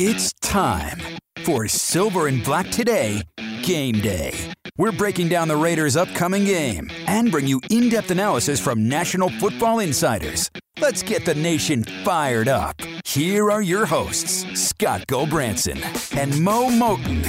It's time for Silver and Black Today, Game Day. We're breaking down the Raiders' upcoming game and bring you in-depth analysis from National Football Insiders. Let's get the nation fired up. Here are your hosts, Scott Gold Branson and Mo Moton.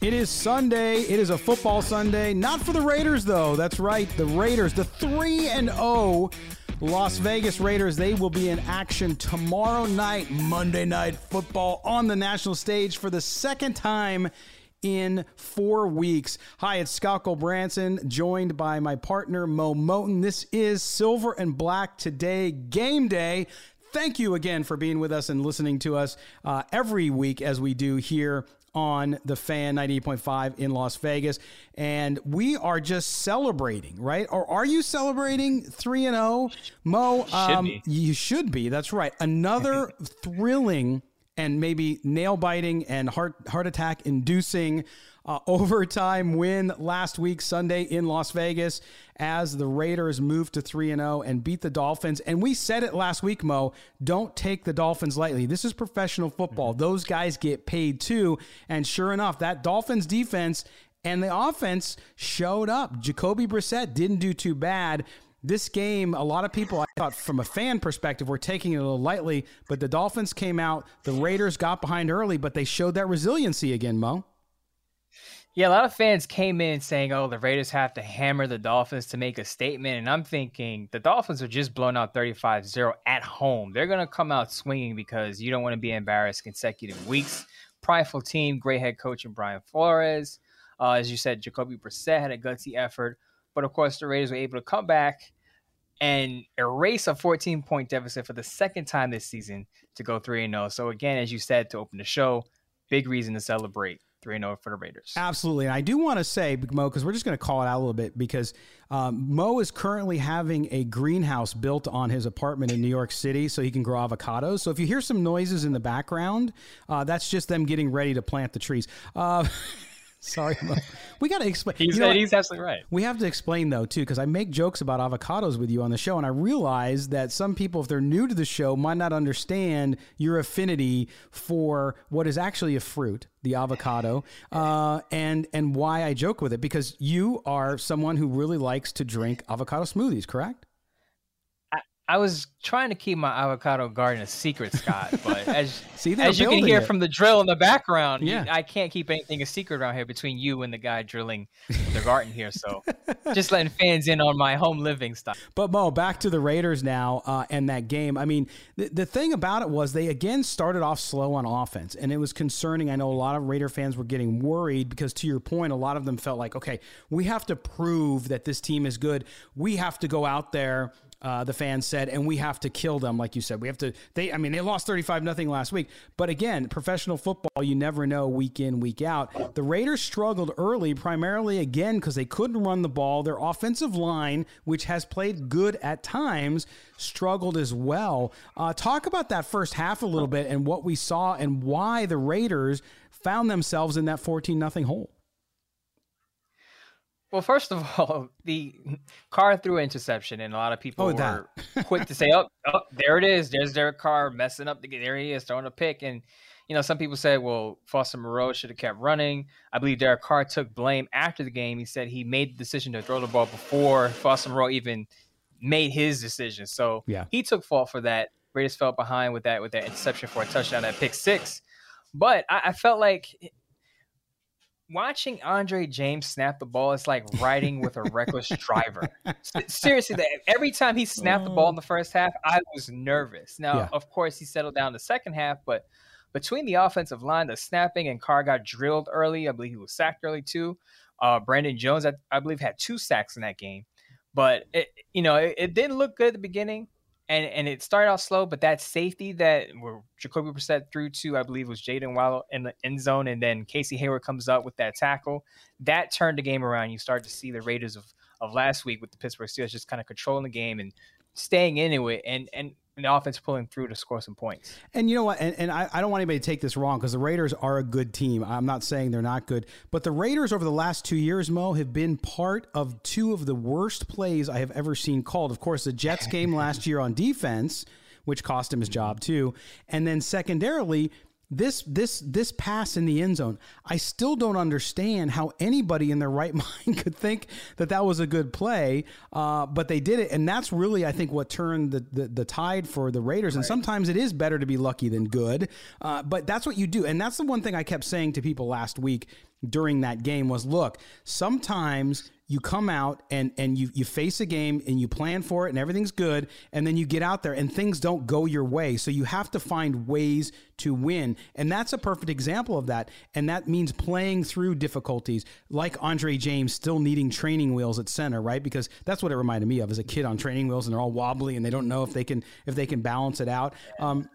It is Sunday. It is a football Sunday. Not for the Raiders, though. That's right. The Raiders, the 3-0 Las Vegas Raiders, they will be in action tomorrow night, Monday Night Football, on the national stage for the second time in 4 weeks. Hi, it's Scott Gold Branson, joined by my partner, Mo Moton. This is Silver and Black Today, Game Day. Thank you again for being with us and listening to us every week as we do here on the Fan 98.5 in Las Vegas. And we are just celebrating, right? Or are you celebrating 3-0? Mo, you should be. That's right. Another thrilling and maybe nail-biting and heart attack-inducing overtime win last week, Sunday in Las Vegas, as the Raiders moved to 3-0 and beat the Dolphins. And we said it last week, Mo, don't take the Dolphins lightly. This is professional football. Those guys get paid too. And sure enough, that Dolphins defense and the offense showed up. Jacoby Brissett didn't do too bad. This game, a lot of people, I thought, from a fan perspective, were taking it a little lightly, but the Dolphins came out, the Raiders got behind early, but they showed that resiliency again, Mo. Yeah, a lot of fans came in saying, oh, the Raiders have to hammer the Dolphins to make a statement, and I'm thinking, the Dolphins are just blown out 35-0 at home. They're going to come out swinging because you don't want to be embarrassed consecutive weeks. Prideful team, great head coach in Brian Flores. As you said, Jacoby Brissett had a gutsy effort. But, of course, the Raiders were able to come back and erase a 14-point deficit for the second time this season to go 3-0. So, again, as you said, to open the show, big reason to celebrate 3-0 for the Raiders. Absolutely. And I do want to say, Mo, because we're just going to call it out a little bit, because Mo is currently having a greenhouse built on his apartment in New York City so he can grow avocados. So if you hear some noises in the background, that's just them getting ready to plant the trees. Sorry, Mo. We got to explain. He's absolutely right. We have to explain, though, too, because I make jokes about avocados with you on the show, and I realize that some people, if they're new to the show, might not understand your affinity for what is actually a fruit, the avocado, and why I joke with it, because you are someone who really likes to drink avocado smoothies, correct? I was trying to keep my avocado garden a secret, Scott, but as you can hear from the drill in the background, I can't keep anything a secret around here between you and the guy drilling the garden here. So just letting fans in on my home living style. But Mo, back to the Raiders now and that game. I mean, the thing about it was they again started off slow on offense, and it was concerning. I know a lot of Raider fans were getting worried because, to your point, a lot of them felt like, okay, we have to prove that this team is good. We have to go out there. The fans said, and we have to kill them. Like you said, they lost 35-0 last week, but again, professional football, you never know week in, week out. The Raiders struggled early, primarily again, because they couldn't run the ball. Their offensive line, which has played good at times, struggled as well. Talk about that first half a little bit and what we saw and why the Raiders found themselves in that 14-0 hole. Well, first of all, the Carr threw an interception, and a lot of people were quick to say, oh, there it is. There's Derek Carr messing up. There he is, throwing a pick. And, some people said, well, Foster Moreau should have kept running. I believe Derek Carr took blame after the game. He said he made the decision to throw the ball before Foster Moreau even made his decision. So he took fault for that. Raiders fell behind with that interception for a touchdown at pick six. But I felt like – watching Andre James snap the ball is like riding with a reckless driver. Seriously, every time he snapped the ball in the first half, I was nervous. Now, of course, he settled down the second half, but between the offensive line, the snapping, and Carr got drilled early. I believe he was sacked early, too. Brandon Jones, I believe, had 2 sacks in that game. But, it didn't look good at the beginning, and it started off slow, but that safety that Jacoby Brissett threw to, I believe, was Jaden Waller in the end zone, and then Casey Hayward comes up with that tackle. That turned the game around. You start to see the Raiders of last week with the Pittsburgh Steelers just kind of controlling the game and staying into it, and the offense pulling through to score some points. And you know what? And I don't want anybody to take this wrong because the Raiders are a good team. I'm not saying they're not good, but the Raiders over the last 2 years, Mo, have been part of 2 of the worst plays I have ever seen called. Of course, the Jets game last year on defense which cost him his job too. And then secondarily, this pass in the end zone, I still don't understand how anybody in their right mind could think that that was a good play, but they did it. And that's really, I think, what turned the tide for the Raiders. Right. And sometimes it is better to be lucky than good, but that's what you do. And that's the one thing I kept saying to people last week during that game was, look, sometimes you come out and you face a game and you plan for it and everything's good, and then you get out there and things don't go your way. So you have to find ways to win. And that's a perfect example of that. And that means playing through difficulties, like Andre James still needing training wheels at center, right? Because that's what it reminded me of, as a kid on training wheels, and they're all wobbly and they don't know if they can balance it out.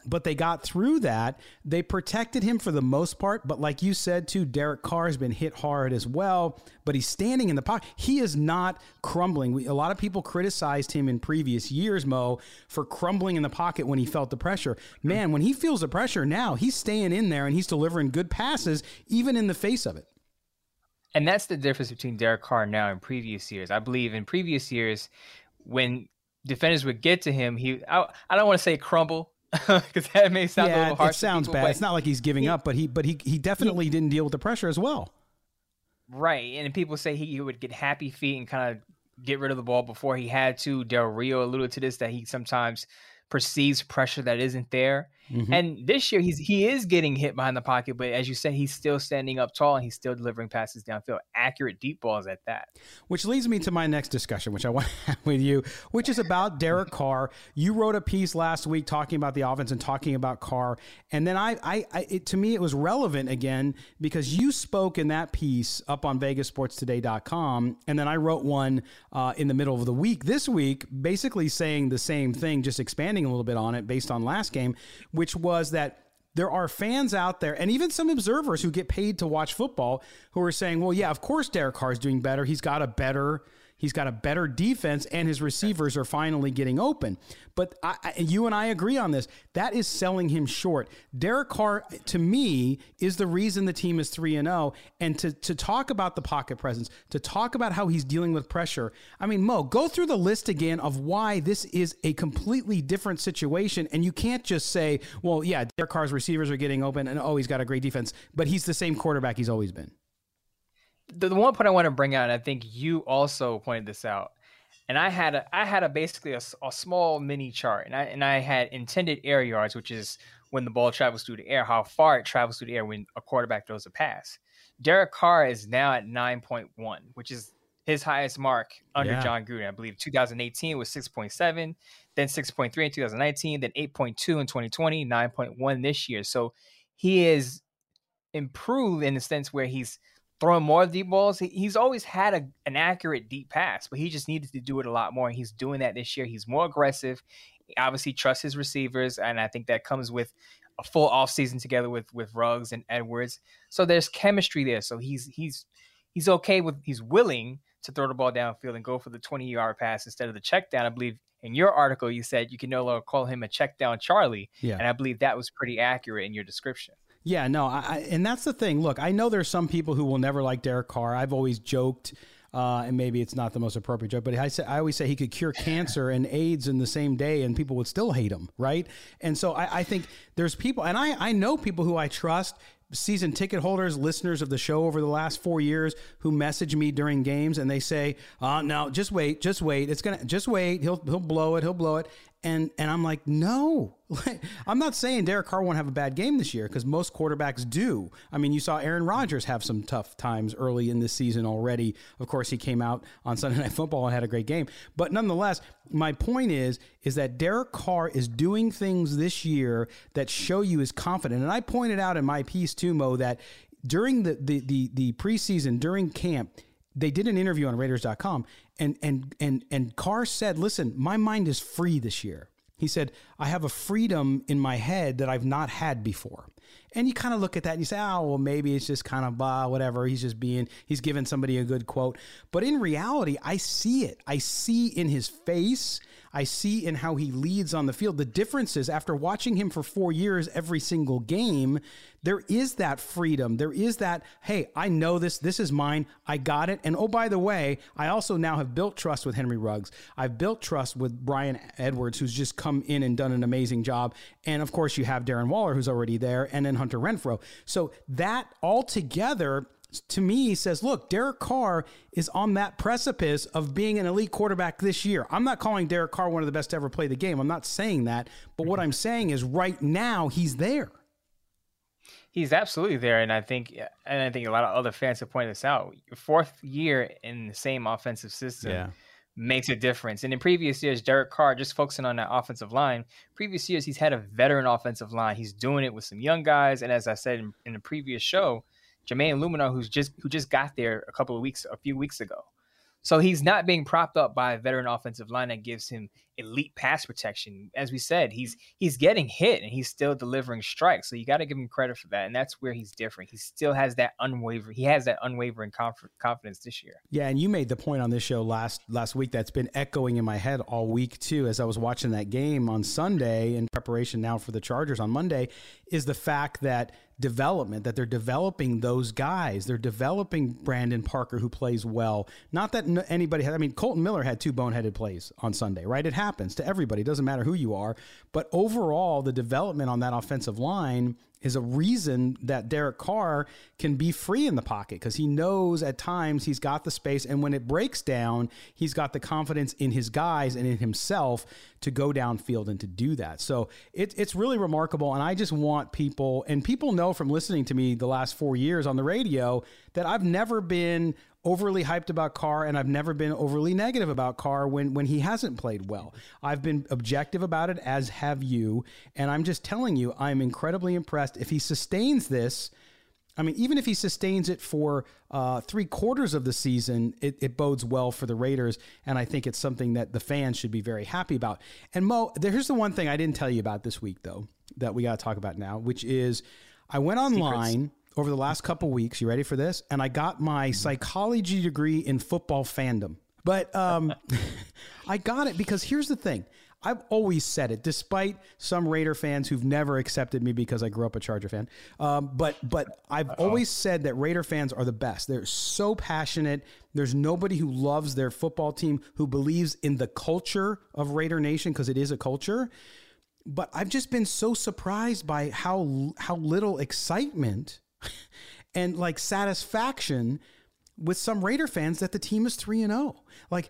But they got through that. They protected him for the most part. But like you said too, Derek Carr has been hit hard as well, but he's standing in the pocket. He is not crumbling. A lot of people criticized him in previous years, Mo, for crumbling in the pocket when he felt the pressure. Man, when he feels the pressure now, he's staying in there and he's delivering good passes, even in the face of it. And that's the difference between Derek Carr now and previous years. I believe in previous years, when defenders would get to him, I don't want to say crumble, because that may sound a little harsh. It sounds bad. It's not like he's giving up, but he definitely didn't deal with the pressure as well. Right, and people say he would get happy feet and kind of get rid of the ball before he had to. Del Rio alluded to this, that he sometimes perceives pressure that isn't there. Mm-hmm. And this year, he is getting hit behind the pocket, but as you said, he's still standing up tall and he's still delivering passes downfield, accurate deep balls at that. Which leads me to my next discussion, which I want to have with you, which is about Derek Carr. You wrote a piece last week talking about the offense and talking about Carr, and then to me it was relevant again because you spoke in that piece up on VegasSportsToday.com, and then I wrote one in the middle of the week this week, basically saying the same thing, just expanding a little bit on it based on last game, which was that there are fans out there and even some observers who get paid to watch football who are saying, well, yeah, of course Derek Carr's doing better. He's got a better defense and his receivers are finally getting open. But you and I agree on this. That is selling him short. Derek Carr, to me, is the reason the team is 3-0. And to talk about the pocket presence, to talk about how he's dealing with pressure. I mean, Mo, go through the list again of why this is a completely different situation. And you can't just say, well, yeah, Derek Carr's receivers are getting open and, oh, he's got a great defense, but he's the same quarterback he's always been. The one point I want to bring out, and I think you also pointed this out, and I had basically a small mini chart, and I had intended air yards, which is when the ball travels through the air, how far it travels through the air when a quarterback throws a pass. Derek Carr is now at 9.1, which is his highest mark under John Gruden. I believe 2018 was 6.7, then 6.3 in 2019, then 8.2 in 2020, 9.1 this year. So he is improved in the sense where he's throwing more deep balls. He's always had an accurate deep pass, but he just needed to do it a lot more, and he's doing that this year. He's more aggressive. He obviously trusts his receivers, and I think that comes with a full offseason together with Ruggs and Edwards. So there's chemistry there. So he's okay with – he's willing to throw the ball downfield and go for the 20-yard pass instead of the check down. I believe in your article you said you can no longer call him a check down Charlie, and I believe that was pretty accurate in your description. Yeah, no, and that's the thing. Look, I know there's some people who will never like Derek Carr. I've always joked, and maybe it's not the most appropriate joke, but I always say he could cure cancer and AIDS in the same day, and people would still hate him, right? And so I think there's people, and I know people who I trust, season ticket holders, listeners of the show over the last 4 years, who message me during games, and they say, "No, just wait. It's gonna just wait. He'll blow it." And I'm like, no, I'm not saying Derek Carr won't have a bad game this year, because most quarterbacks do. I mean, you saw Aaron Rodgers have some tough times early in this season already. Of course, he came out on Sunday Night Football and had a great game. But nonetheless, my point is that Derek Carr is doing things this year that show you is confident. And I pointed out in my piece too, Mo, that during the preseason, during camp, they did an interview on Raiders.com, and Carr said, listen, my mind is free this year. He said, I have a freedom in my head that I've not had before. And you kind of look at that and you say, oh, well, maybe it's just kind of blah, whatever. He's giving somebody a good quote. But in reality, I see it. I see in his face. I see in how he leads on the field. The difference is, after watching him for 4 years every single game, there is that freedom. There is that, hey, I know this. This is mine. I got it. And oh, by the way, I also now have built trust with Henry Ruggs. I've built trust with Bryan Edwards, who's just come in and done an amazing job. And of course, you have Darren Waller, who's already there, and then Hunter Renfrow. So that all together, to me, says, look, Derek Carr is on that precipice of being an elite quarterback this year. I'm not calling Derek Carr one of the best to ever play the game. I'm not saying that. But what I'm saying is right now he's there. He's absolutely there. And I think a lot of other fans have pointed this out. Fourth year in the same offensive system makes a difference. And in previous years, Derek Carr, just focusing on that offensive line, previous years, he's had a veteran offensive line. He's doing it with some young guys. And as I said in the previous show, Jermaine Luminor, who just got there a few weeks ago. So he's not being propped up by a veteran offensive line that gives him elite pass protection. As we said, he's getting hit and he's still delivering strikes. So you got to give him credit for that. And that's where he's different. He still has that unwavering confidence this year. Yeah, and you made the point on this show last week that's been echoing in my head all week too, as I was watching that game on Sunday in preparation now for the Chargers on Monday, is the fact that development, that they're developing those guys. They're developing Brandon Parker, who plays well. Not that anybody had, I mean, Colton Miller had two boneheaded plays on Sunday, right? It happens to everybody. It doesn't matter who you are. But overall, the development on that offensive line is a reason that Derek Carr can be free in the pocket, because he knows at times he's got the space. And when it breaks down, he's got the confidence in his guys and in himself to go downfield and to do that. So it's really remarkable. And I just want people, and people know from listening to me the last 4 years on the radio, that I've never been overly hyped about Carr, and I've never been overly negative about Carr when he hasn't played well. I've been objective about it, as have you, and I'm just telling you, I'm incredibly impressed. If he sustains this, I mean, even if he sustains it for 3/4 of the season, it bodes well for the Raiders, and I think it's something that the fans should be very happy about. And Mo, here's the one thing I didn't tell you about this week, though, that we got to talk about now, which is I went online over the last couple weeks, you ready for this? And I got my psychology degree in football fandom. But I got it because here's the thing. I've always said it, despite some Raider fans who've never accepted me because I grew up a Charger fan. But I've always said that Raider fans are the best. They're so passionate. There's nobody who loves their football team who believes in the culture of Raider Nation, because it is a culture. But I've just been so surprised by how little excitement and like satisfaction with some Raider fans that the team is 3-0. Like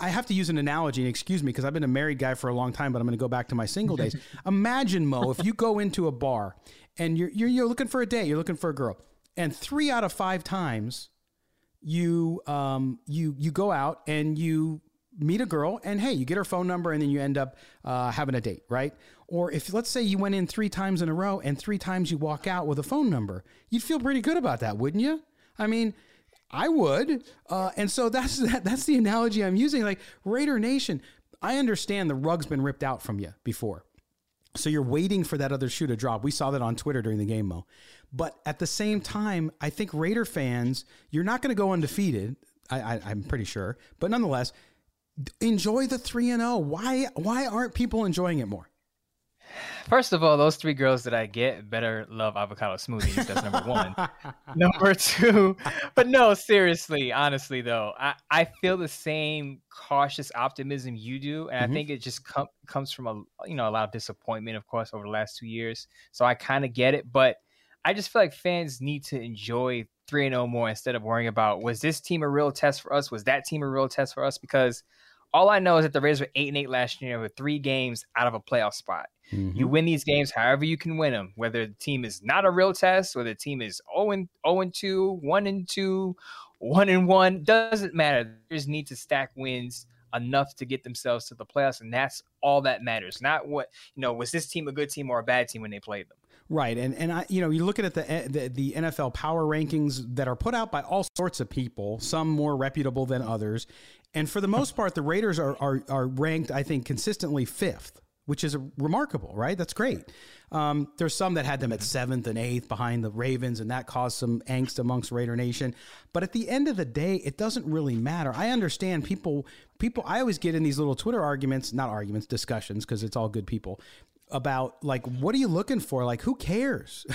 I have to use an analogy, and excuse me, because I've been a married guy for a long time, but I'm going to go back to my single days. Imagine, Mo, if you go into a bar and you're looking for a date, you're looking for a girl, and 3 out of 5 times you go out and you meet a girl, and hey, you get her phone number, and then you end up having a date, right? Or if, let's say, you went in 3 times in a row and 3 times you walk out with a phone number, you'd feel pretty good about that, wouldn't you? I mean, I would. And so that's the analogy I'm using. Like, Raider Nation, I understand the rug's been ripped out from you before. So you're waiting for that other shoe to drop. We saw that on Twitter during the game, Mo. But at the same time, I think Raider fans, you're not going to go undefeated. I'm pretty sure. But nonetheless, enjoy the 3-0. Why aren't people enjoying it more? First of all, those 3 girls that I get better love avocado smoothies. That's number 1. Number 2, but no, seriously, honestly though, I feel the same cautious optimism you do. And I think it just comes from a lot of disappointment, of course, over the last 2 years. So I kind of get it, but I just feel like fans need to enjoy 3-0 more instead of worrying about, was this team a real test for us? Was that team a real test for us? Because all I know is that the Raiders were 8-8 last year with 3 games out of a playoff spot. You win these games however you can win them, whether the team is not a real test or the team is 0-2, 1-2, 1-1, doesn't matter. They just need to stack wins enough to get themselves to the playoffs, and that's all that matters. Not what, was this team a good team or a bad team when they played them? Right, and I, you look at the NFL power rankings that are put out by all sorts of people, some more reputable than others, and for the most part, the Raiders are ranked, I think, consistently 5th. which is remarkable, right? That's great. There's some that had them at 7th and 8th behind the Ravens, and that caused some angst amongst Raider Nation. But at the end of the day, it doesn't really matter. I understand people I always get in these little Twitter arguments, not arguments, discussions, because it's all good people, about like, what are you looking for? Like, who cares?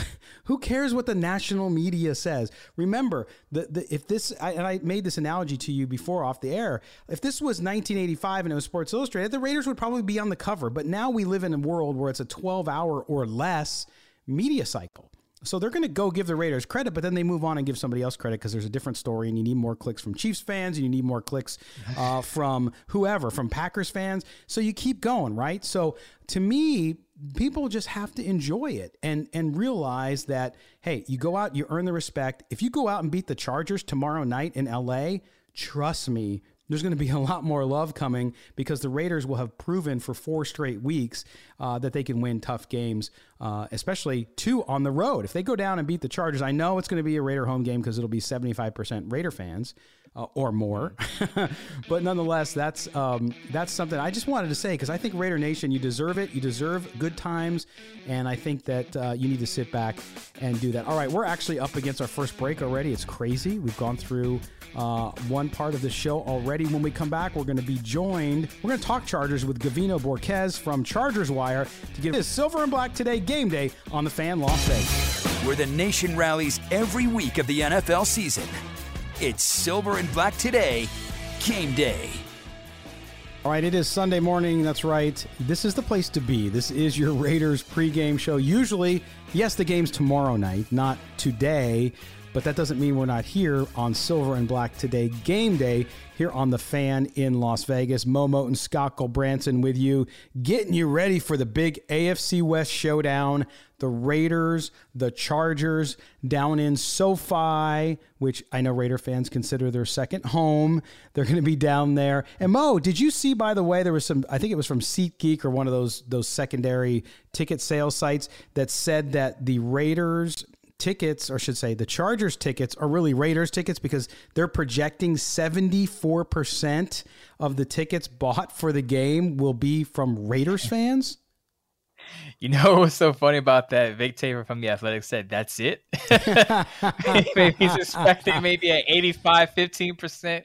Who cares what the national media says? Remember, I made this analogy to you before off the air. If this was 1985 and it was Sports Illustrated, the Raiders would probably be on the cover. But now we live in a world where it's a 12-hour or less media cycle. So they're going to go give the Raiders credit, but then they move on and give somebody else credit because there's a different story, and you need more clicks from Chiefs fans, and you need more clicks from whoever, from Packers fans. So you keep going, right? So to me, people just have to enjoy it and realize that, hey, you go out, you earn the respect. If you go out and beat the Chargers tomorrow night in LA, trust me, there's going to be a lot more love coming because the Raiders will have proven for 4 straight weeks that they can win tough games, especially 2 on the road. If they go down and beat the Chargers, I know it's going to be a Raider home game because it'll be 75% Raider fans or more. But nonetheless, that's something I just wanted to say because I think Raider Nation, you deserve it. You deserve good times. And I think that you need to sit back and do that. All right, we're actually up against our first break already. It's crazy. We've gone through one part of the show already. When we come back, we're going to talk Chargers with Gavino Borquez from Chargers Wire to give his Silver and Black Today game day on the Fan Las Vegas. Where the nation rallies every week of the NFL season. It's Silver and Black Today, game day. All right, it is Sunday morning. That's right. This is the place to be. This is your Raiders pregame show. Usually, yes, the game's tomorrow night, not today. But that doesn't mean we're not here on Silver and Black Today, game day, here on The Fan in Las Vegas. Mo Moton, Scott Gold Branson with you, getting you ready for the big AFC West showdown. The Raiders, the Chargers, down in SoFi, which I know Raider fans consider their second home. They're going to be down there. And Mo, did you see, by the way, there was some, I think it was from SeatGeek or one of those secondary ticket sale sites that said that the Raiders tickets, or should say the Chargers tickets, are really Raiders tickets because they're projecting 74% of the tickets bought for the game will be from Raiders fans. You know what was so funny about that? Vic Taper from The Athletic said, that's it. Maybe he's expecting maybe an 85-15%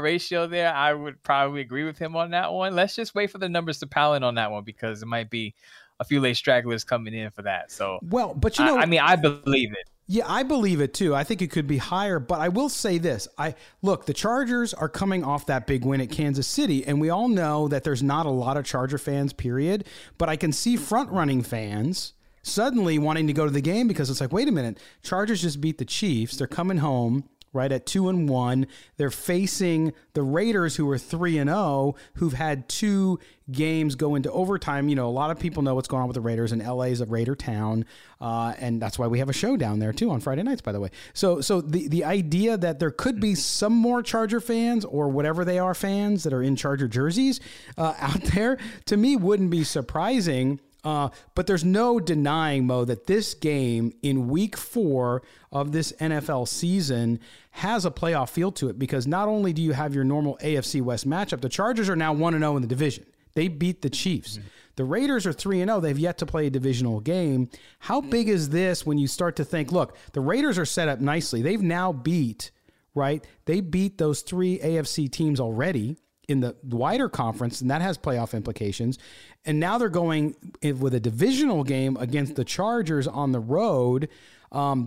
ratio there. I would probably agree with him on that one. Let's just wait for the numbers to pile in on that one because it might be a few late stragglers coming in for that. So, well, but you know, I mean, I believe it. Yeah, I believe it too. I think it could be higher, but I will say this. The Chargers are coming off that big win at Kansas City, and we all know that there's not a lot of Charger fans, period. But I can see front-running fans suddenly wanting to go to the game because it's like, wait a minute, Chargers just beat the Chiefs. They're coming home. Right at 2-1, they're facing the Raiders, who are 3-0, who've had 2 games go into overtime. You know, a lot of people know what's going on with the Raiders, and LA is a Raider town, and that's why we have a show down there too on Friday nights, by the way. So the idea that there could be some more Charger fans or whatever they are fans that are in Charger jerseys out there, to me, wouldn't be surprising. But there's no denying, Mo, that this game in week 4 of this NFL season has a playoff feel to it because not only do you have your normal AFC West matchup, the Chargers are now 1-0 in the division. They beat the Chiefs. Mm-hmm. The Raiders are 3-0. They've yet to play a divisional game. How big is this when you start to think, look, the Raiders are set up nicely. They've now beat, right? They beat those 3 AFC teams already in the wider conference, and that has playoff implications. And now they're going with a divisional game against the Chargers on the road.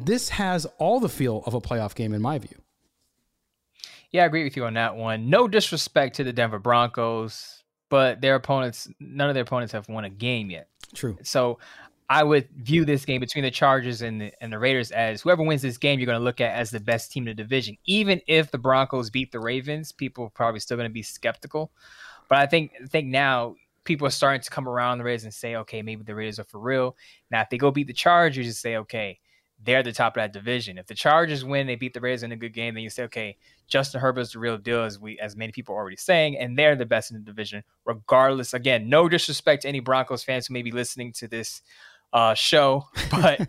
This has all the feel of a playoff game in my view. Yeah, I agree with you on that one. No disrespect to the Denver Broncos, but none of their opponents have won a game yet. True. So I would view this game between the Chargers and the Raiders as whoever wins this game, you're going to look at as the best team in the division. Even if the Broncos beat the Ravens, people are probably still going to be skeptical. But I think now people are starting to come around the Raiders and say, okay, maybe the Raiders are for real. Now, if they go beat the Chargers, you say, okay, they're at the top of that division. If the Chargers win, they beat the Raiders in a good game, then you say, okay, Justin Herbert's the real deal, as many people are already saying, and they're the best in the division. Regardless, again, no disrespect to any Broncos fans who may be listening to this show. But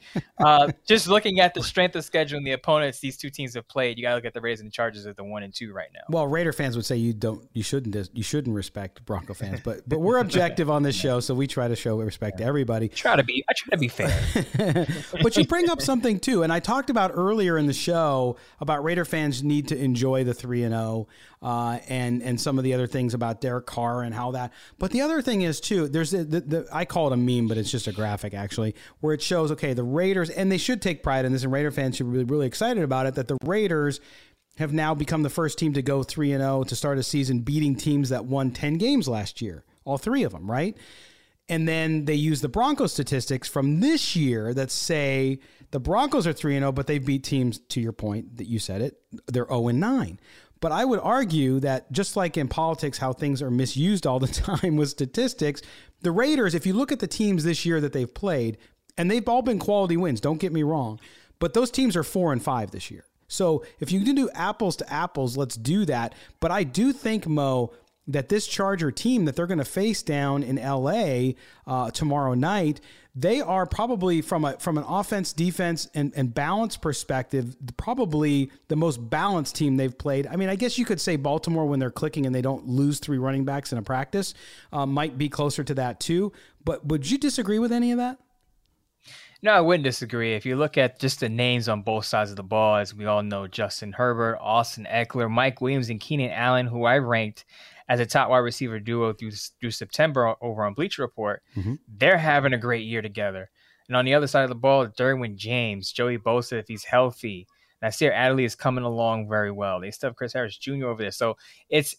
just looking at the strength of schedule and the opponents these two teams have played, you got to look at the Raiders and the Chargers at the 1 and 2 right now. Well, Raider fans would say you shouldn't respect Bronco fans, but we're objective on this show, so we try to show respect to everybody. I try to be fair. But you bring up something too, and I talked about earlier in the show about Raider fans need to enjoy the 3-0 and some of the other things about Derek Carr and how that. But the other thing is too, there's the I call it a meme, but it's just a graphic actually, where it shows, okay, the Raiders, and they should take pride in this, and Raider fans should be really, really excited about it, that the Raiders have now become the first team to go 3-0 to start a season, beating teams that won 10 games last year, all three of them, right? And then they use the Broncos statistics from this year that say the Broncos are 3-0, but they beat teams, to your point that you said it, they're 0-9. But I would argue that just like in politics, how things are misused all the time with statistics, the Raiders, if you look at the teams this year that they've played, and they've all been quality wins, don't get me wrong, but those teams are 4-5 this year. So if you can do apples to apples, let's do that. But I do think, Mo, that this Charger team that they're going to face down in LA tomorrow night, they are probably from an offense, defense, and balance perspective, probably the most balanced team they've played. I mean, I guess you could say Baltimore, when they're clicking and they don't lose 3 running backs in a practice, might be closer to that too. But would you disagree with any of that? No, I wouldn't disagree. If you look at just the names on both sides of the ball, as we all know, Justin Herbert, Austin Eckler, Mike Williams, and Keenan Allen, who I ranked as a top wide receiver duo through September over on Bleacher Report, They're having a great year together. And on the other side of the ball, Derwin James, Joey Bosa, if he's healthy. Nasir Adderley is coming along very well. They still have Chris Harris Jr. over there. So it's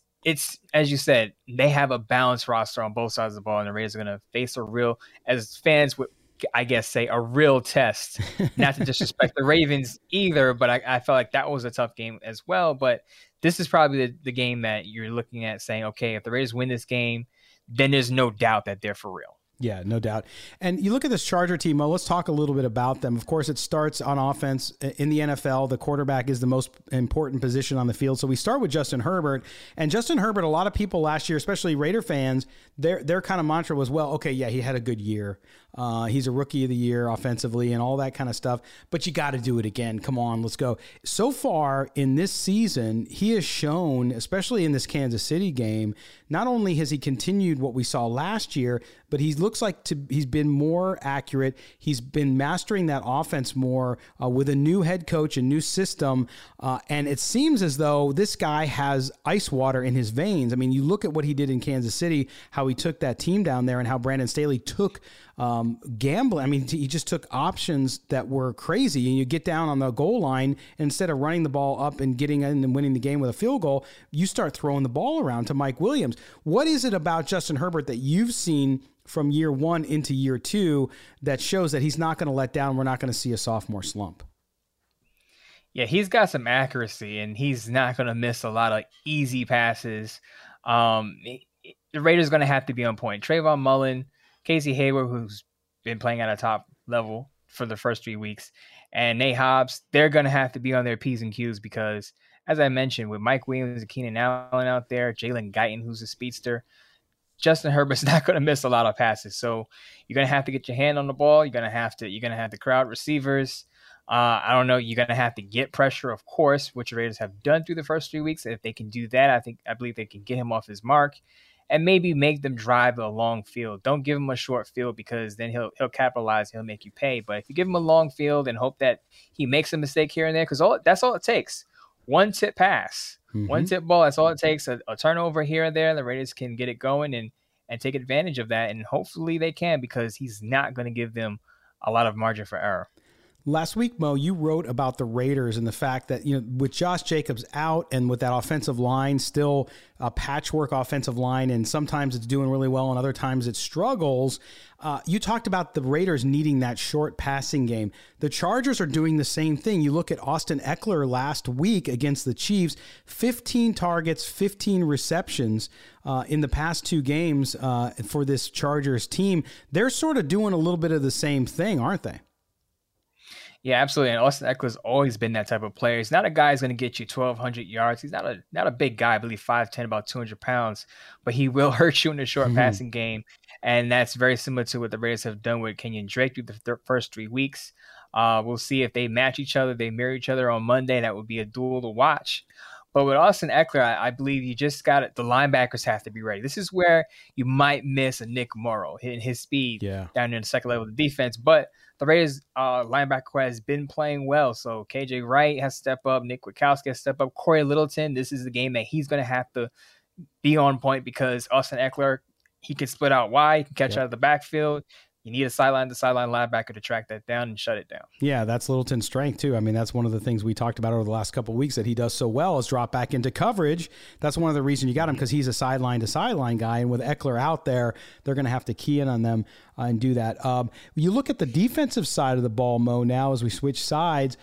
as you said, they have a balanced roster on both sides of the ball, and the Raiders are going to face a real, as fans would, I guess, say a real test, not to disrespect the Ravens either, but I felt like that was a tough game as well. But this is probably the game that you're looking at saying, okay, if the Raiders win this game, then there's no doubt that they're for real. Yeah, no doubt. And you look at this Charger team, Mo, let's talk a little bit about them. Of course, it starts on offense. In the NFL, the quarterback is the most important position on the field. So we start with Justin Herbert. And Justin Herbert, a lot of people last year, especially Raider fans, their kind of mantra was, well, okay, yeah, he had a good year. He's a rookie of the year offensively and all that kind of stuff, but you got to do it again. Come on, let's go. So far in this season, he has shown, especially in this Kansas City game, not only has he continued what we saw last year, but he looks like he's been more accurate. He's been mastering that offense more with a new head coach, a new system. And it seems as though this guy has ice water in his veins. I mean, you look at what he did in Kansas City, how he took that team down there and how Brandon Staley took gambling. I mean, he just took options that were crazy, and you get down on the goal line, instead of running the ball up and getting in and winning the game with a field goal, you start throwing the ball around to Mike Williams. What is it about Justin Herbert that you've seen from year one into year two that shows that he's not going to let down? We're not going to see a sophomore slump. Yeah, he's got some accuracy, and he's not going to miss a lot of easy passes. The Raiders are going to have to be on point. Trayvon Mullen, Casey Hayward, who's been playing at a top level for the first 3 weeks, and Nate Hobbs, they're going to have to be on their P's and Q's because, as I mentioned, with Mike Williams and Keenan Allen out there, Jalen Guyton, who's a speedster, Justin Herbert's not going to miss a lot of passes. So you're going to have to get your hand on the ball. You're going to have to crowd receivers. You're going to have to get pressure, of course, which the Raiders have done through the first 3 weeks. If they can do that, I believe they can get him off his mark. And maybe make them drive a long field. Don't give him a short field because then he'll capitalize. He'll make you pay. But if you give him a long field and hope that he makes a mistake here and there, because that's all it takes. One tip pass, one tip ball. That's all it takes. A turnover here and there. And the Raiders can get it going and take advantage of that. And hopefully they can, because he's not going to give them a lot of margin for error. Last week, Mo, you wrote about the Raiders and the fact that, you know, with Josh Jacobs out and with that offensive line still a patchwork offensive line, and sometimes it's doing really well and other times it struggles, you talked about the Raiders needing that short passing game. The Chargers are doing the same thing. You look at Austin Eckler last week against the Chiefs, 15 targets, 15 receptions in the past 2 games for this Chargers team. They're sort of doing a little bit of the same thing, aren't they? Yeah, absolutely. And Austin Eckler's always been that type of player. He's not a guy who's going to get you 1,200 yards. He's not a big guy, I believe 5'10", about 200 pounds, but he will hurt you in the short passing game. And that's very similar to what the Raiders have done with Kenyon Drake through the first 3 weeks. We'll see if they match each other, they mirror each other on Monday. That would be a duel to watch. But with Austin Eckler, I believe you just got it. The linebackers have to be ready. This is where you might miss a Nick Morrow hitting his speed down near the second level of the defense. But the Raiders linebacker has been playing well. So KJ Wright has to step up. Nick Kwiatkowski has to step up. Corey Littleton, this is the game that he's going to have to be on point because Austin Eckler, he can split out wide, he can catch out of the backfield. You need a sideline-to-sideline linebacker to track that down and shut it down. Yeah, that's Littleton's strength, too. I mean, that's one of the things we talked about over the last couple of weeks that he does so well is drop back into coverage. That's one of the reasons you got him because he's a sideline-to-sideline guy, and with Eckler out there, they're going to have to key in on them and do that. You look at the defensive side of the ball, Mo, now as we switch sides.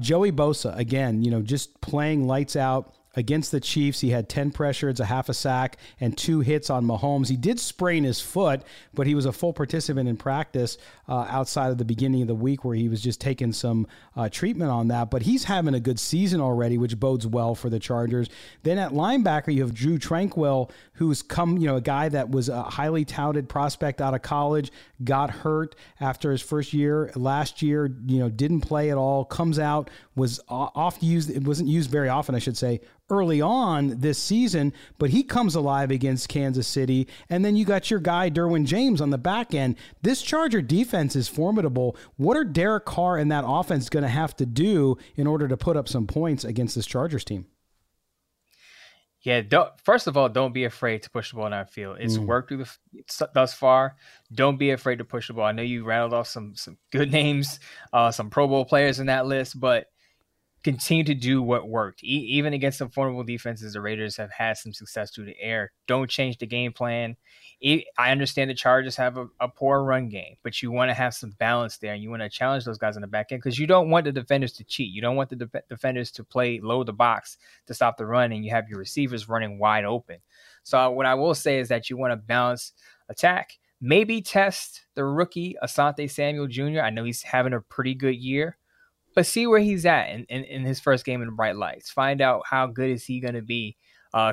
Joey Bosa, again, you know, just playing lights out. Against the Chiefs, he had 10 pressures, a half a sack, and 2 hits on Mahomes. He did sprain his foot, but he was a full participant in practice outside of the beginning of the week where he was just taking some treatment on that. But he's having a good season already, which bodes well for the Chargers. Then at linebacker, you have Drew Tranquill, who's come, you know, a guy that was a highly touted prospect out of college, got hurt after his first year. Last year, you know, didn't play at all, comes out, was off used. It wasn't used very often, I should say, early on this season, but he comes alive against Kansas City. And then you got your guy, Derwin James, on the back end. This Charger defense is formidable. What are Derek Carr and that offense going to have to do in order to put up some points against this Chargers team? Yeah, first of all, don't be afraid to push the ball downfield. It's worked through thus far. Don't be afraid to push the ball. I know you rattled off some good names, some Pro Bowl players in that list, but continue to do what worked. Even against some formidable defenses, the Raiders have had some success through the air. Don't change the game plan. I understand the Chargers have a poor run game, but you want to have some balance there, and you want to challenge those guys on the back end because you don't want the defenders to cheat. You don't want the defenders to play low the box to stop the run, and you have your receivers running wide open. So what I will say is that you want to balance attack. Maybe test the rookie, Asante Samuel Jr. I know he's having a pretty good year. But see where he's at in his first game in the bright lights. Find out how good is he going to be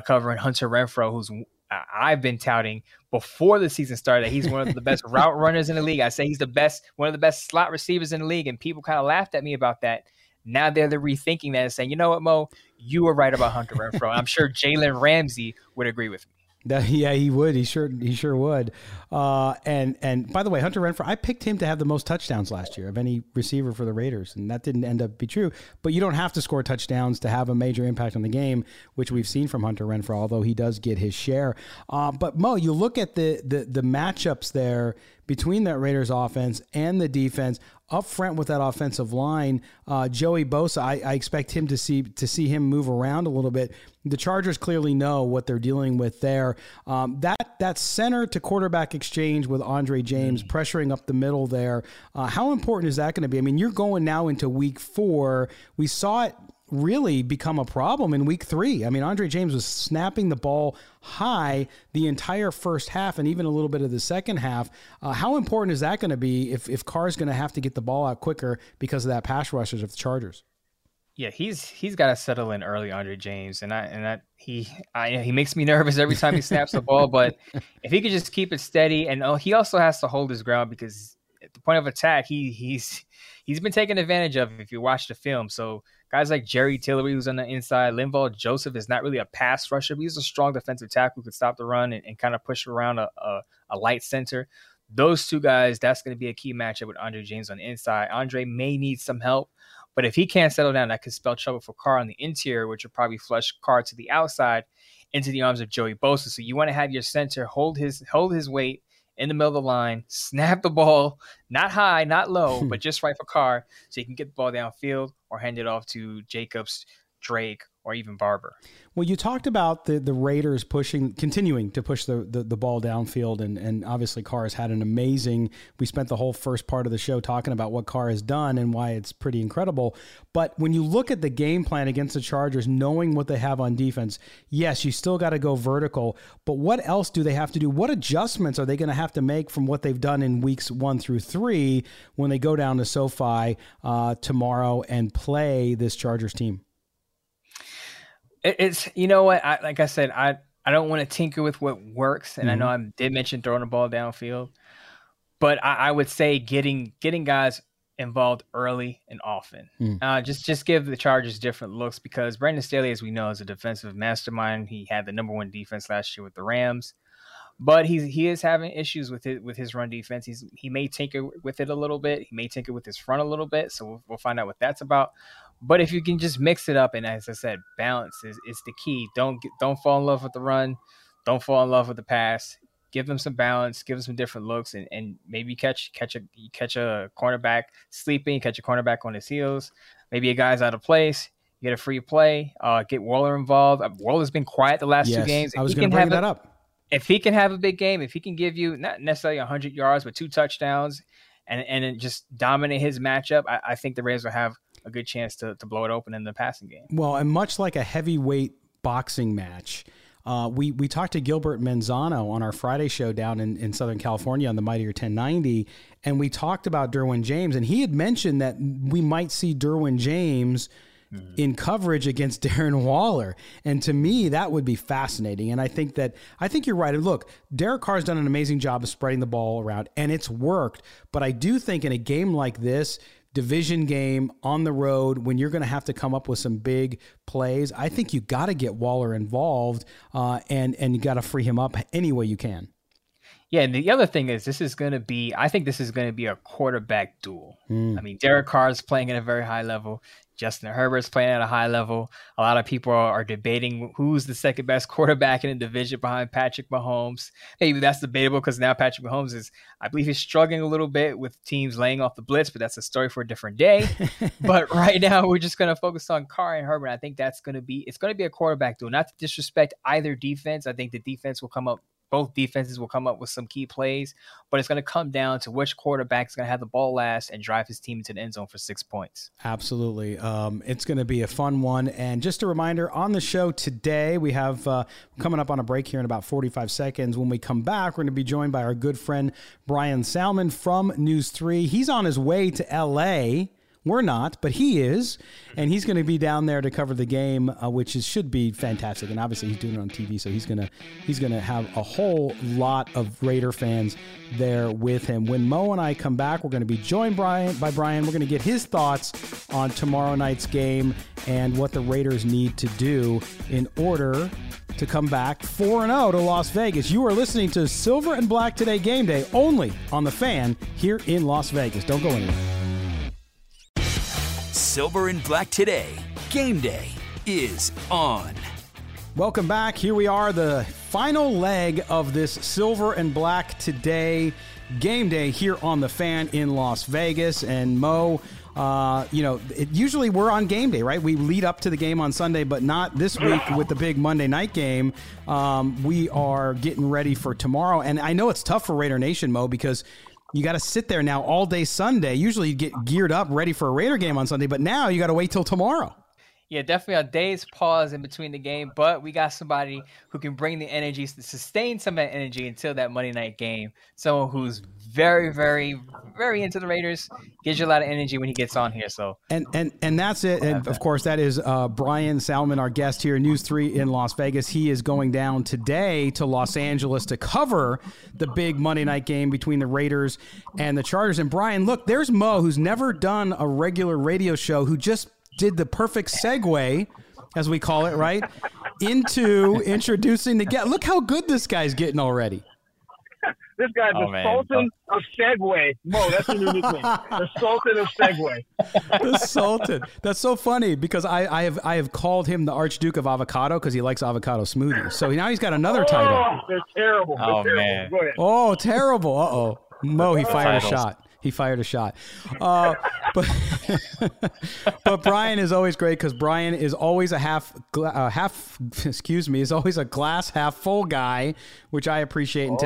covering Hunter Renfrow, who's I've been touting before the season started that he's one of the best route runners in the league. I say he's one of the best slot receivers in the league, and people kind of laughed at me about that. Now they're rethinking that and saying, you know what, Mo, you were right about Hunter Renfrow. I'm sure Jalen Ramsey would agree with me. Yeah, he would. He sure would. And by the way, Hunter Renfrow, I picked him to have the most touchdowns last year of any receiver for the Raiders, and that didn't end up be true. But you don't have to score touchdowns to have a major impact on the game, which we've seen from Hunter Renfrow, although he does get his share. But Mo, you look at the matchups there between that Raiders offense and the defense. Up front with that offensive line, Joey Bosa, I expect him to see him move around a little bit. The Chargers clearly know what they're dealing with there. That center to quarterback exchange with Andre James pressuring up the middle there. How important is that going to be? I mean, you're going now into week 4. We saw it really become a problem in week 3. I mean, Andre James was snapping the ball high the entire first half and even a little bit of the second half. How important is that going to be if Carr's going to have to get the ball out quicker because of that pass rushers of the Chargers? Yeah, he's got to settle in early, Andre James, and he makes me nervous every time he snaps the ball. But if he could just keep it steady, and he also has to hold his ground because at the point of attack, he's been taken advantage of if you watch the film. So guys like Jerry Tillery, who's on the inside, Linval Joseph is not really a pass rusher, but he's a strong defensive tackle who could stop the run and kind of push around a light center. Those two guys, that's going to be a key matchup with Andre James on the inside. Andre may need some help, but if he can't settle down, that could spell trouble for Carr on the interior, which would probably flush Carr to the outside into the arms of Joey Bosa. So you want to have your center hold his weight in the middle of the line, snap the ball, not high, not low, but just right for Carr so he can get the ball downfield or hand it off to Jacobs. Drake, or even Barber. Well, you talked about the Raiders continuing to push the ball downfield, and obviously Carr has had an amazing, we spent the whole first part of the show talking about what Carr has done and why it's pretty incredible. But when you look at the game plan against the Chargers, knowing what they have on defense, yes, you still got to go vertical, but what else do they have to do? What adjustments are they going to have to make from what they've done in weeks 1 through 3 when they go down to SoFi tomorrow and play this Chargers team? It's, you know what, I don't want to tinker with what works. And I know I did mention throwing the ball downfield, but I would say getting guys involved early and often. Just give the Chargers different looks, because Brandon Staley, as we know, is a defensive mastermind. He had the number one defense last year with the Rams, but he is having issues with his run defense. He may tinker with it a little bit. He may tinker with his front a little bit. So we'll find out what that's about. But if you can just mix it up, and as I said, balance is the key. Don't fall in love with the run. Don't fall in love with the pass. Give them some balance. Give them some different looks, and maybe catch a cornerback sleeping. Catch a cornerback on his heels. Maybe a guy's out of place. Get a free play. Get Waller involved. Waller's been quiet the last two games. I was going to bring that up. If he can have a big game, if he can give you not necessarily 100 yards, but 2 touchdowns, and just dominate his matchup, I think the Raiders will have a good chance to blow it open in the passing game. Well, and much like a heavyweight boxing match, we talked to Gilbert Manzano on our Friday show down in Southern California on the Mightier 1090, and we talked about Derwin James, and he had mentioned that we might see Derwin James in coverage against Darren Waller. And to me, that would be fascinating. And I think you're right. And look, Derek Carr's done an amazing job of spreading the ball around, and it's worked. But I do think in a game like this, division game on the road, when you're going to have to come up with some big plays, I think you got to get Waller involved and you got to free him up any way you can. Yeah, and the other thing is I think this is going to be a quarterback duel. I mean, Derek Carr is playing at a very high level. Justin Herbert's playing at a high level. A lot of people are debating who's the second best quarterback in the division behind Patrick Mahomes. Maybe that's debatable because now Patrick Mahomes is, I believe he's struggling a little bit with teams laying off the blitz, but that's a story for a different day. But right now we're just going to focus on Carr and Herbert. I think it's going to be a quarterback duel. Not to disrespect either defense. I think both defenses will come up with some key plays, but it's going to come down to which quarterback is going to have the ball last and drive his team into the end zone for 6 points. Absolutely. It's going to be a fun one. And just a reminder, on the show today, we have coming up on a break here in about 45 seconds. When we come back, we're going to be joined by our good friend, Brian Salmon from News 3. He's on his way to L.A., we're not, but he is, and he's going to be down there to cover the game, should be fantastic. And obviously, he's doing it on TV, so he's gonna have a whole lot of Raider fans there with him. When Mo and I come back, we're going to be joined by Brian. We're going to get his thoughts on tomorrow night's game and what the Raiders need to do in order to come back 4-0 to Las Vegas. You are listening to Silver and Black Today Game Day, only on The Fan here in Las Vegas. Don't go anywhere. Silver and Black Today. Game day is on. Welcome back. Here we are, the final leg of this Silver and Black Today game day here on The Fan in Las Vegas. And Mo, usually we're on game day, right? We lead up to the game on Sunday, but not this week with the big Monday night game. We are getting ready for tomorrow. And I know it's tough for Raider Nation, Mo, because you got to sit there now all day Sunday. Usually you get geared up, ready for a Raider game on Sunday, but now you got to wait till tomorrow. Yeah, definitely a day's pause in between the game, but we got somebody who can bring the energy, sustain some of that energy until that Monday night game. Someone who's very, very, very into the Raiders, gives you a lot of energy when he gets on here. So and that's it. And of course, that is Brian Salmon, our guest here, News 3 in Las Vegas. He is going down today to Los Angeles to cover the big Monday night game between the Raiders and the Chargers. And Brian, look, there's Mo, who's never done a regular radio show, who just did the perfect segue, as we call it, right, into introducing the guest. Look how good this guy's getting already. This guy's the Sultan of Segway. Mo, that's a new nickname. The Sultan of Segway. The Sultan. That's so funny because I have called him the Archduke of Avocado because he likes avocado smoothies. So now he's got another title. They're terrible. They're terrible. Man. Go ahead. Oh, terrible. Uh-oh. Mo, he fired a shot. He fired a shot. But Brian is always great because Brian is always a half glass half full guy, which I appreciate in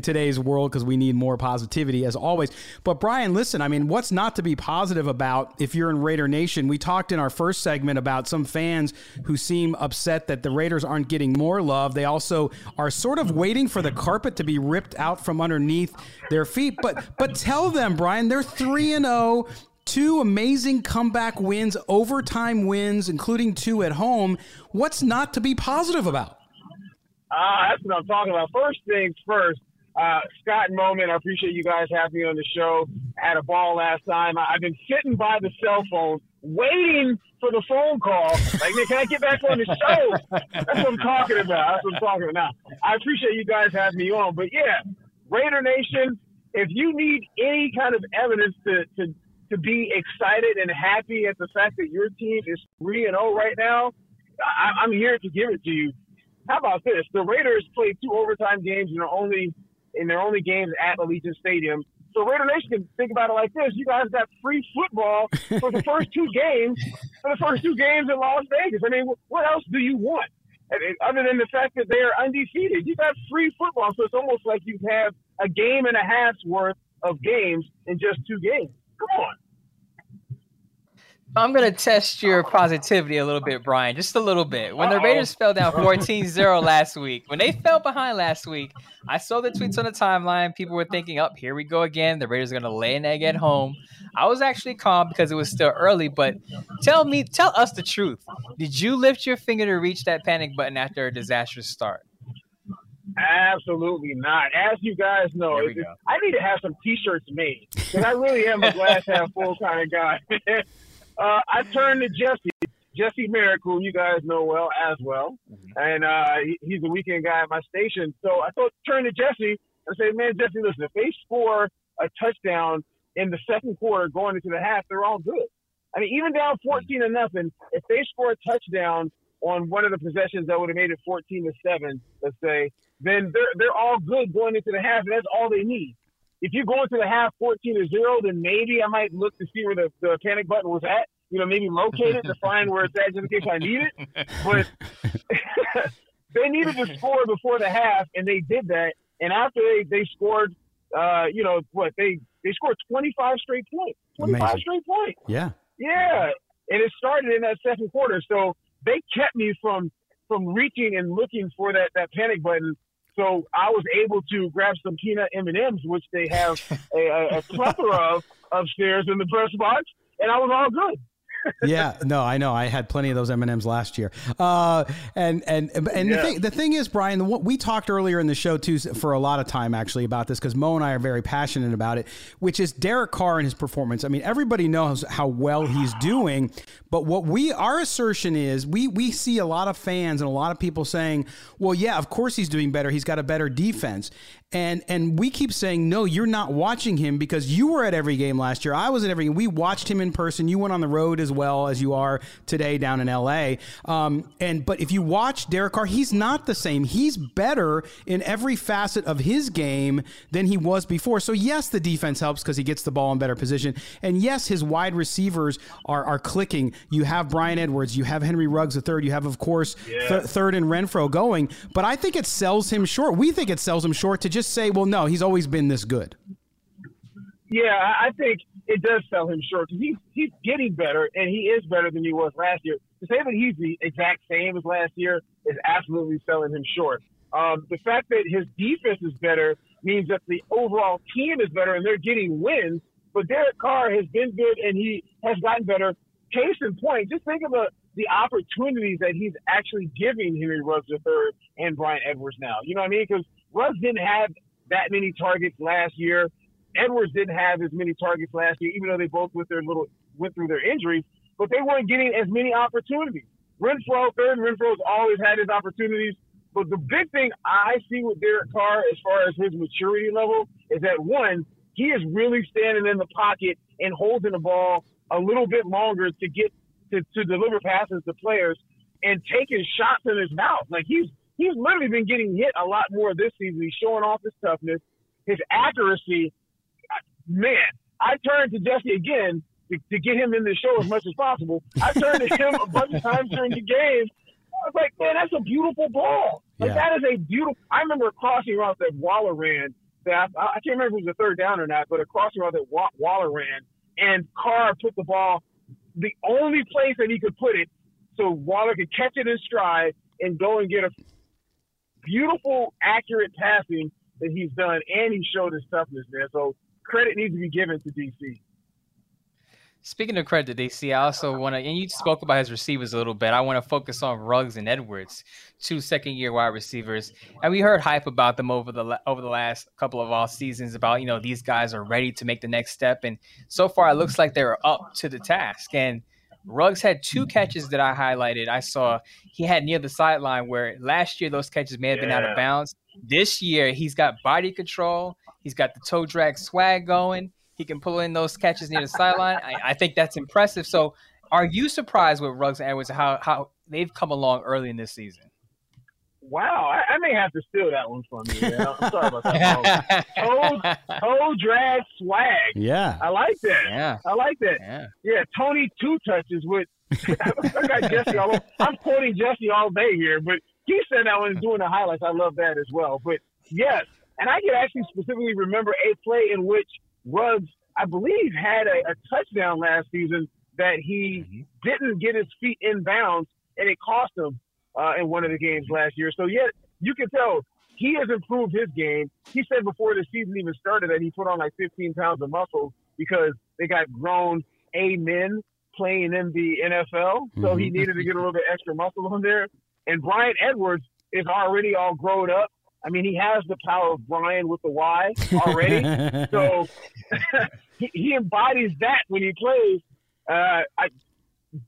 today's world because we need more positivity as always. But Brian, listen, I mean, what's not to be positive about if you're in Raider Nation? We talked in our first segment about some fans who seem upset that the Raiders aren't getting more love. They also are sort of waiting for the carpet to be ripped out from underneath their feet. But tell them, Brian, they're 3-0, 2 amazing comeback wins, overtime wins, including 2 at home. What's not to be positive about? That's what I'm talking about. First things first, Scott and Mo, I appreciate you guys having me on the show. I had a ball last time. I've been sitting by the cell phone waiting for the phone call. Like, man, can I get back on the show? That's what I'm talking about. Now, I appreciate you guys having me on. But, yeah, Raider Nation, if you need any kind of evidence to be excited and happy at the fact that your team is 3-0 right now, I'm here to give it to you. How about this? The Raiders played 2 overtime games and are only – in their only games at Allegiant Stadium. So Raider Nation can think about it like this. You guys got free football for the first 2 games, in Las Vegas. I mean, what else do you want? I mean, other than the fact that they are undefeated, you got free football. So it's almost like you have a game and a half's worth of games in just 2 games. Come on. I'm going to test your positivity a little bit, Brian, just a little bit. When the Raiders fell down 14-0 last week, when they fell behind last week, I saw the tweets on the timeline. People were thinking, oh, here we go again. The Raiders are going to lay an egg at home. I was actually calm because it was still early, but tell us the truth. Did you lift your finger to reach that panic button after a disastrous start? Absolutely not. As you guys know, I need to have some T-shirts made because I really am a glass half full kind of guy. I turned to Jesse Merrick, who you guys know well as well, and he's a weekend guy at my station. So I turned to Jesse and said, man, Jesse, listen, if they score a touchdown in the second quarter going into the half, they're all good. I mean, even down 14-0, if they score a touchdown on one of the possessions that would have made it 14-7, let's say, then they're all good going into the half, and that's all they need. If you go into the half 14-0, then maybe I might look to see where the panic button was at. You know, maybe locate it to find where it's at just in case I need it. But they needed to score before the half, and they did that. And after they scored, they scored 25 straight points. Amazing. Yeah. Yeah. And it started in that second quarter. So they kept me from reaching and looking for that panic button. So I was able to grab some peanut M&Ms, which they have a plethora of upstairs in the press box, and I was all good. Yeah, no, I know. I had plenty of those M&Ms last year. The thing is, Brian, we talked earlier in the show too for a lot of time actually about this because Mo and I are very passionate about it, which is Derek Carr and his performance. I mean, everybody knows how well he's doing, but what our assertion is, we see a lot of fans and a lot of people saying, well, yeah, of course he's doing better. He's got a better defense. And we keep saying, no, you're not watching him because you were at every game last year. I was at every game. We watched him in person. You went on the road as well as you are today down in L.A. But if you watch Derek Carr, he's not the same. He's better in every facet of his game than he was before. So, yes, the defense helps because he gets the ball in better position. And, yes, his wide receivers are clicking. You have Bryan Edwards. You have Henry Ruggs III. You have, of course, third and Renfrow going. But I think it sells him short. We think it sells him short to just say, well, no, he's always been this good. Yeah, I think it does sell him short because he's getting better, and he is better than he was last year. To say that he's the exact same as last year is absolutely selling him short. The fact that his defense is better means that the overall team is better, and they're getting wins. But Derek Carr has been good, and he has gotten better. Case in point, just think of the opportunities that he's actually giving Henry Ruggs III and Bryan Edwards now. You know what I mean? Because Ruggs didn't have that many targets last year. Edwards didn't have as many targets last year, even though they both went through their injuries. But they weren't getting as many opportunities. Renfrow's always had his opportunities. But the big thing I see with Derek Carr as far as his maturity level is that, one, he is really standing in the pocket and holding the ball a little bit longer to get to deliver passes to players and taking shots in his mouth. Like, he's literally been getting hit a lot more this season. He's showing off his toughness, his accuracy. Man, I turned to Jesse again to get him in the show as much as possible. I turned to him a bunch of times during the game. I was like, man, that's a beautiful ball. Like, yeah. That is a beautiful – I remember a crossing route that Waller ran. I can't remember if it was a third down or not, but a crossing route that Waller ran, and Carr put the ball the only place that he could put it so Waller could catch it in stride and go and get a beautiful, accurate passing that he's done, and he showed his toughness there. So credit needs to be given to D.C. Speaking of credit to DC, I also want to, and you spoke about his receivers a little bit. I want to focus on Ruggs and Edwards, 2 second-year wide receivers. And we heard hype about them over the last couple of off seasons about, you know, these guys are ready to make the next step. And so far, it looks like they're up to the task. And Ruggs had 2 catches that I highlighted. I saw he had near the sideline where last year those catches may have been out of bounds. This year, he's got body control. He's got the toe drag swag going. He can pull in those catches near the sideline. I think that's impressive. So are you surprised with Ruggs and Edwards, how they've come along early in this season? Wow. I may have to steal that one from you. Man. I'm sorry about that. Toe drag swag. Yeah. I like that. Yeah. I like that. Yeah. Tony 2 touches with – I got Jesse all over. I'm quoting Jesse all day here, but he said that when doing the highlights. I love that as well. But, yes, and I can actually specifically remember a play in which – Ruggs, I believe, had a touchdown last season that he didn't get his feet in bounds, and it cost him in one of the games last year. So, yeah, you can tell he has improved his game. He said before the season even started that he put on like 15 pounds of muscle because they got grown A-men playing in the NFL, so he needed to get a little bit extra muscle on there. And Bryan Edwards is already all grown up. I mean, he has the power of Brian with the Y already. So he embodies that when he plays.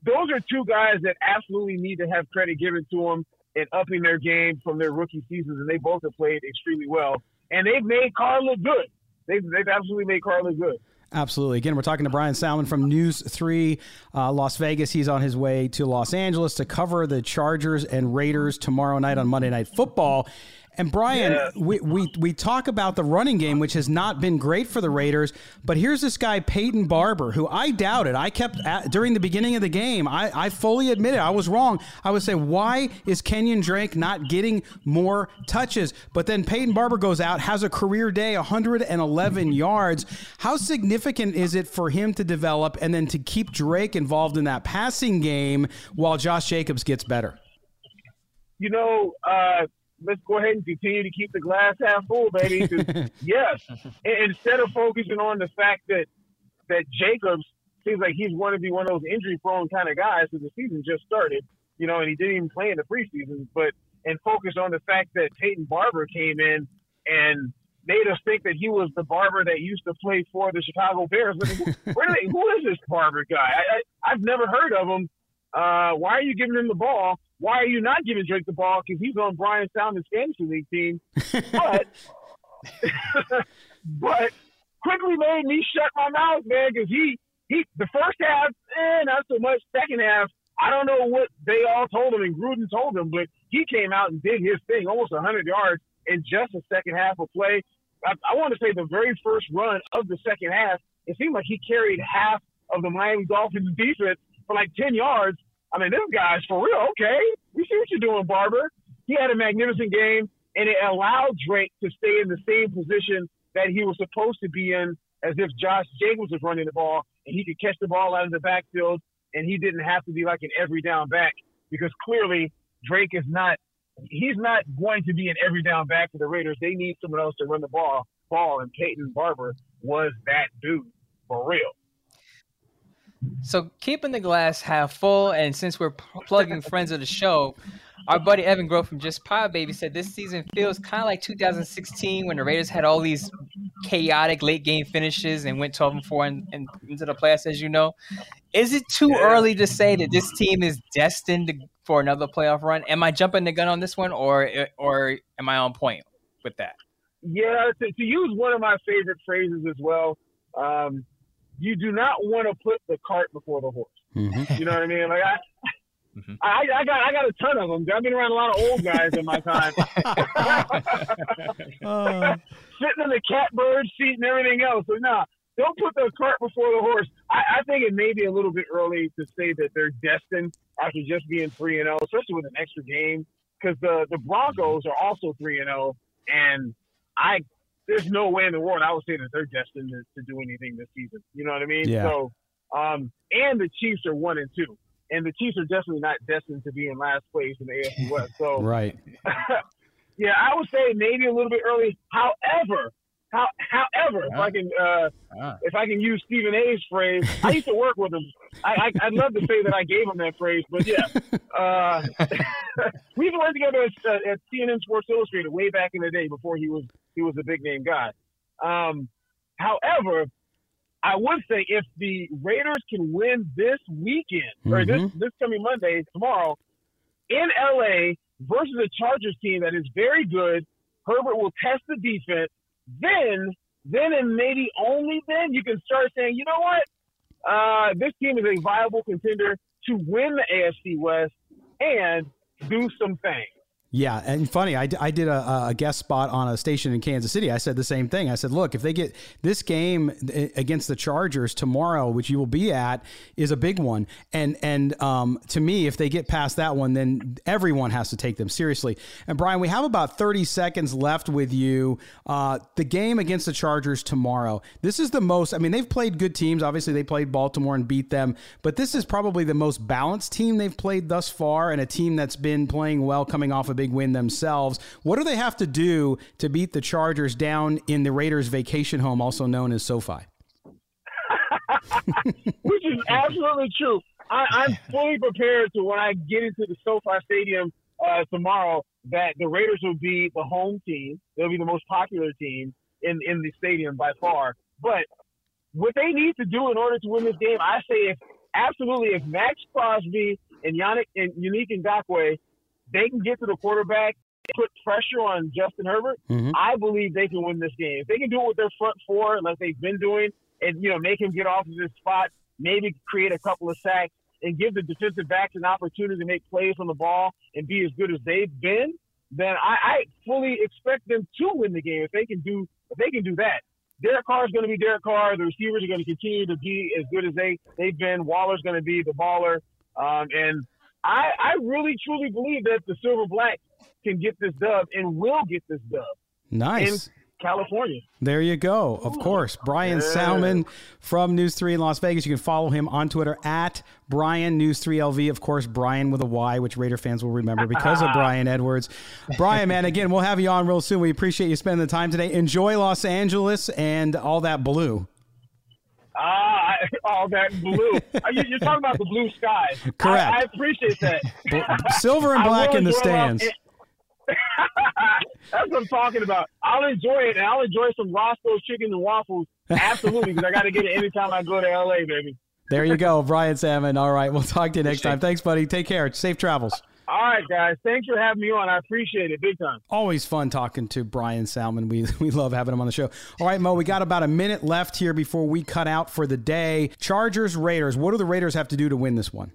Those are 2 guys that absolutely need to have credit given to them and upping their game from their rookie seasons, and they both have played extremely well. And they've made Carr look good. They've absolutely made Carr look good. Absolutely. Again, we're talking to Brian Salmon from News 3 Las Vegas. He's on his way to Los Angeles to cover the Chargers and Raiders tomorrow night on Monday Night Football. And Brian, we talk about the running game, which has not been great for the Raiders, but here's this guy, Peyton Barber, who I doubted. I kept during the beginning of the game, I fully admitted I was wrong. I would say, why is Kenyon Drake not getting more touches? But then Peyton Barber goes out, has a career day, 111 yards. How significant is it for him to develop and then to keep Drake involved in that passing game while Josh Jacobs gets better? You know, let's go ahead and continue to keep the glass half full, baby. Yes, instead of focusing on the fact that Jacobs seems like he's going to be one of those injury-prone kind of guys because the season just started, you know, and he didn't even play in the preseason, and focus on the fact that Peyton Barber came in and made us think that he was the Barber that used to play for the Chicago Bears. Like, who is this Barber guy? I've never heard of him. Why are you giving him the ball? Why are you not giving Drake the ball? Because he's on Brian Salmon's fantasy league team. But quickly made me shut my mouth, man, because he the first half, not so much. Second half, I don't know what they all told him and Gruden told him, but he came out and did his thing, almost 100 yards in just the second half of play. I want to say the very first run of the second half, it seemed like he carried half of the Miami Dolphins defense for like 10 yards. I mean, this guy's for real. Okay, we see what you're doing, Barber. He had a magnificent game, and it allowed Drake to stay in the same position that he was supposed to be in, as if Josh Jacobs was running the ball, and he could catch the ball out of the backfield, and he didn't have to be like an every-down back, because clearly Drake is not – he's not going to be an every-down back for the Raiders. They need someone else to run the ball, and Peyton Barber was that dude for real. So keeping the glass half full, and since we're plugging friends of the show, our buddy Evan Grove from Just Pod Baby said this season feels kind of like 2016 when the Raiders had all these chaotic late-game finishes and went 12-4 and into the playoffs, as you know. Is it too early to say that this team is destined for another playoff run? Am I jumping the gun on this one, or am I on point with that? Yeah, to use one of my favorite phrases as well, you do not want to put the cart before the horse. You know what I mean? Like I got a ton of them. I've been around a lot of old guys in my time. Sitting in the catbird seat and everything else. So, nah, don't put the cart before the horse. I think it may be a little bit early to say that they're destined after just being 3-0, especially with an extra game, because the Broncos are also 3-0, and there's no way in the world I would say that they're destined to do anything this season. You know what I mean? Yeah. So, and the Chiefs are 1-2, and the Chiefs are definitely not destined to be in last place in the AFC West. So, right. Yeah, I would say maybe a little bit early. However, if I can use Stephen A's phrase, I used to work with him. I'd love to say that I gave him that phrase, but yeah, we even worked together at CNN Sports Illustrated way back in the day before he was a big name guy. However, I would say if the Raiders can win this weekend or this coming Monday, tomorrow in LA versus a Chargers team that is very good, Herbert will test the defense. Then and maybe only then you can start saying, you know what? This team is a viable contender to win the AFC West and do some things. Yeah, and funny, I did a guest spot on a station in Kansas City. I said the same thing. I said, look, if they get this game against the Chargers tomorrow, which you will be at, is a big one. And to me, if they get past that one, then everyone has to take them seriously. And, Brian, we have about 30 seconds left with you. The game against the Chargers tomorrow, this is the most – I mean, they've played good teams. Obviously, they played Baltimore and beat them. But this is probably the most balanced team they've played thus far and a team that's been playing well coming off a big win themselves. What do they have to do to beat the Chargers down in the Raiders' vacation home, also known as SoFi? Which is absolutely true. I'm fully prepared to, when I get into the SoFi Stadium tomorrow, that the Raiders will be the home team. They'll be the most popular team in the stadium by far. But what they need to do in order to win this game, I say if Max Crosby and Yannick Ngakoue, they can get to the quarterback, put pressure on Justin Herbert, I believe they can win this game. If they can do it with their front four, like they've been doing, and make him get off of his spot, maybe create a couple of sacks, and give the defensive backs an opportunity to make plays on the ball and be as good as they've been, then I fully expect them to win the game. If they can do that, Derek Carr is going to be Derek Carr. The receivers are going to continue to be as good as they've been. Waller's going to be the baller, and I really, truly believe that the Silver Black can get this dub and will get this dub. Nice. In California. There you go. Of course. Brian Salmon from News 3 in Las Vegas. You can follow him on Twitter at Brian News 3LV. Of course, Brian with a Y, which Raider fans will remember because of Bryan Edwards. Brian, man, again, we'll have you on real soon. We appreciate you spending the time today. Enjoy Los Angeles and all that blue. All that blue. You're talking about the blue skies. Correct. I appreciate that. Silver and black in the stands. That's what I'm talking about. I'll enjoy it, and I'll enjoy some Roscoe's chicken and waffles. Absolutely, because I got to get it anytime I go to L.A., baby. There you go, Brian Salmon. All right, we'll talk to you next time. Thanks, buddy. Take care. Safe travels. All right, guys. Thanks for having me on. I appreciate it big time. Always fun talking to Brian Salmon. We love having him on the show. All right, Mo, we got about a minute left here before we cut out for the day. Chargers, Raiders. What do the Raiders have to do to win this one?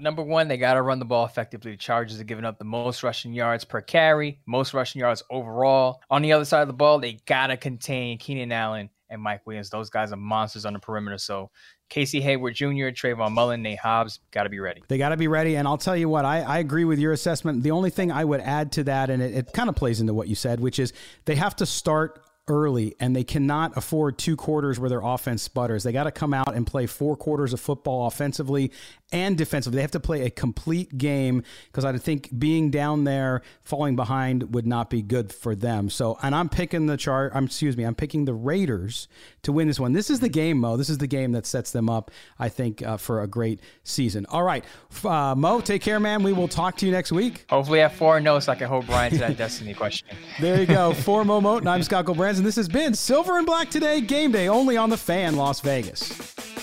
Number one, they got to run the ball effectively. The Chargers are giving up the most rushing yards per carry, most rushing yards overall. On the other side of the ball, they got to contain Keenan Allen and Mike Williams. Those guys are monsters on the perimeter. So Casey Hayward Jr., Trayvon Mullen, Nate Hobbs, got to be ready. They got to be ready. And I'll tell you what, I agree with your assessment. The only thing I would add to that, and it kind of plays into what you said, which is they have to start early, and they cannot afford two quarters where their offense sputters. They got to come out and play four quarters of football offensively and defensively. They have to play a complete game because I think being down there, falling behind would not be good for them. So, and I'm picking the Raiders to win this one. This is the game, Mo. This is the game that sets them up, I think, for a great season. All right. Mo, take care, man. We will talk to you next week. Hopefully at 4-0 so I can hold Brian to that destiny question. There you go. For Mo Moton, I'm Scott Gold Branson. And this has been Silver and Black Today, Game Day, only on The Fan, Las Vegas.